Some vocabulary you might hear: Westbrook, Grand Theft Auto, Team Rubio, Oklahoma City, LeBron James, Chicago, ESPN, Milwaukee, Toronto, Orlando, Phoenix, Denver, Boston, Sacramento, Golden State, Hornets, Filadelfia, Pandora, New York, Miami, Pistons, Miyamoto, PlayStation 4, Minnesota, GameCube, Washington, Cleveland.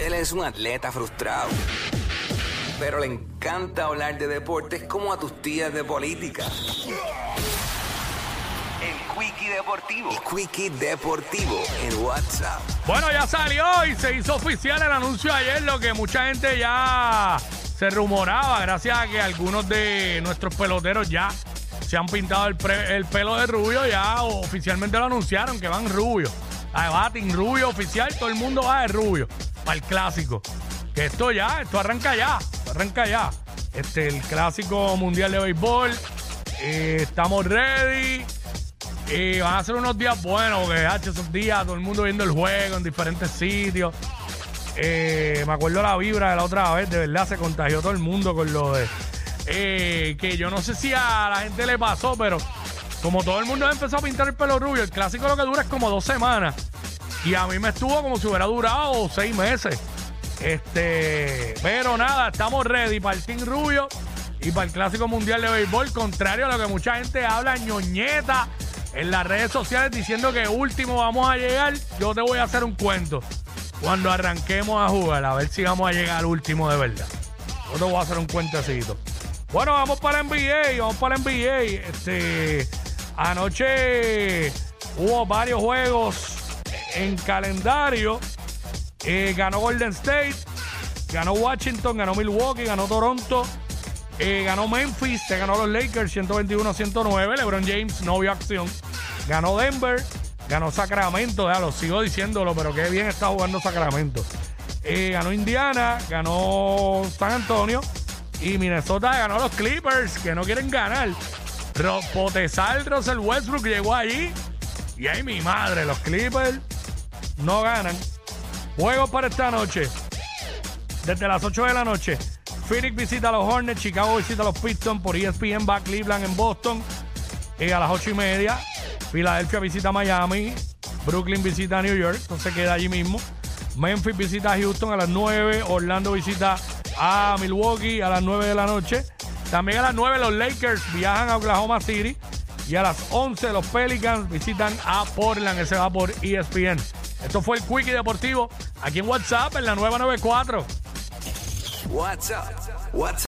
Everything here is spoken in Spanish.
Él es un atleta frustrado, pero le encanta hablar de deportes como a tus tías de política. El Quickie Deportivo. El Quickie Deportivo en WhatsApp. Bueno, ya salió y se hizo oficial el anuncio ayer, lo que mucha gente ya se rumoraba, gracias a que algunos de nuestros peloteros ya se han pintado el pelo de rubio, ya oficialmente lo anunciaron que van rubio. Va Team Rubio oficial, todo el mundo va de rubio para el clásico. Que esto arranca ya, el Clásico Mundial de Béisbol, estamos ready, van a ser unos días buenos, porque esos días todo el mundo viendo el juego en diferentes sitios. Me acuerdo la vibra de la otra vez, de verdad se contagió todo el mundo con lo de... que yo no sé si a la gente le pasó, pero como todo el mundo empezó a pintar el pelo rubio, el clásico lo que dura es como 2 semanas, y a mí me estuvo como si hubiera durado 6 meses. Pero nada, estamos ready para el Team Rubio y para el Clásico Mundial de Béisbol, contrario a lo que mucha gente habla ñoñeta en las redes sociales diciendo que último vamos a llegar. Yo te voy a hacer un cuento cuando arranquemos a jugar, a ver si vamos a llegar último de verdad. Yo te voy a hacer un cuentecito. Bueno, vamos para NBA. Anoche hubo varios juegos en calendario. Ganó Golden State, ganó Washington, ganó Milwaukee, ganó Toronto, ganó Memphis, se ganó los Lakers 121-109. LeBron James no vio acción. Ganó Denver, ganó Sacramento, lo sigo diciéndolo, pero qué bien está jugando Sacramento. Ganó Indiana, ganó San Antonio y Minnesota ganó los Clippers, que no quieren ganar. Russell Westbrook llegó allí y ahí mi madre, los Clippers no ganan. Juegos para esta noche. Desde las 8 de la noche, Phoenix visita a los Hornets, Chicago visita a los Pistons, por ESPN va Cleveland en Boston a las 8:30. Filadelfia visita a Miami, Brooklyn visita a New York, entonces queda allí mismo. Memphis visita a Houston a las 9, Orlando visita a Milwaukee a las 9 de la noche. También a las 9 los Lakers viajan a Oklahoma City y a las 11 los Pelicans visitan a Portland, ese va por ESPN. Esto fue el Quickie Deportivo, aquí en WhatsApp, en la nueva 94. WhatsApp.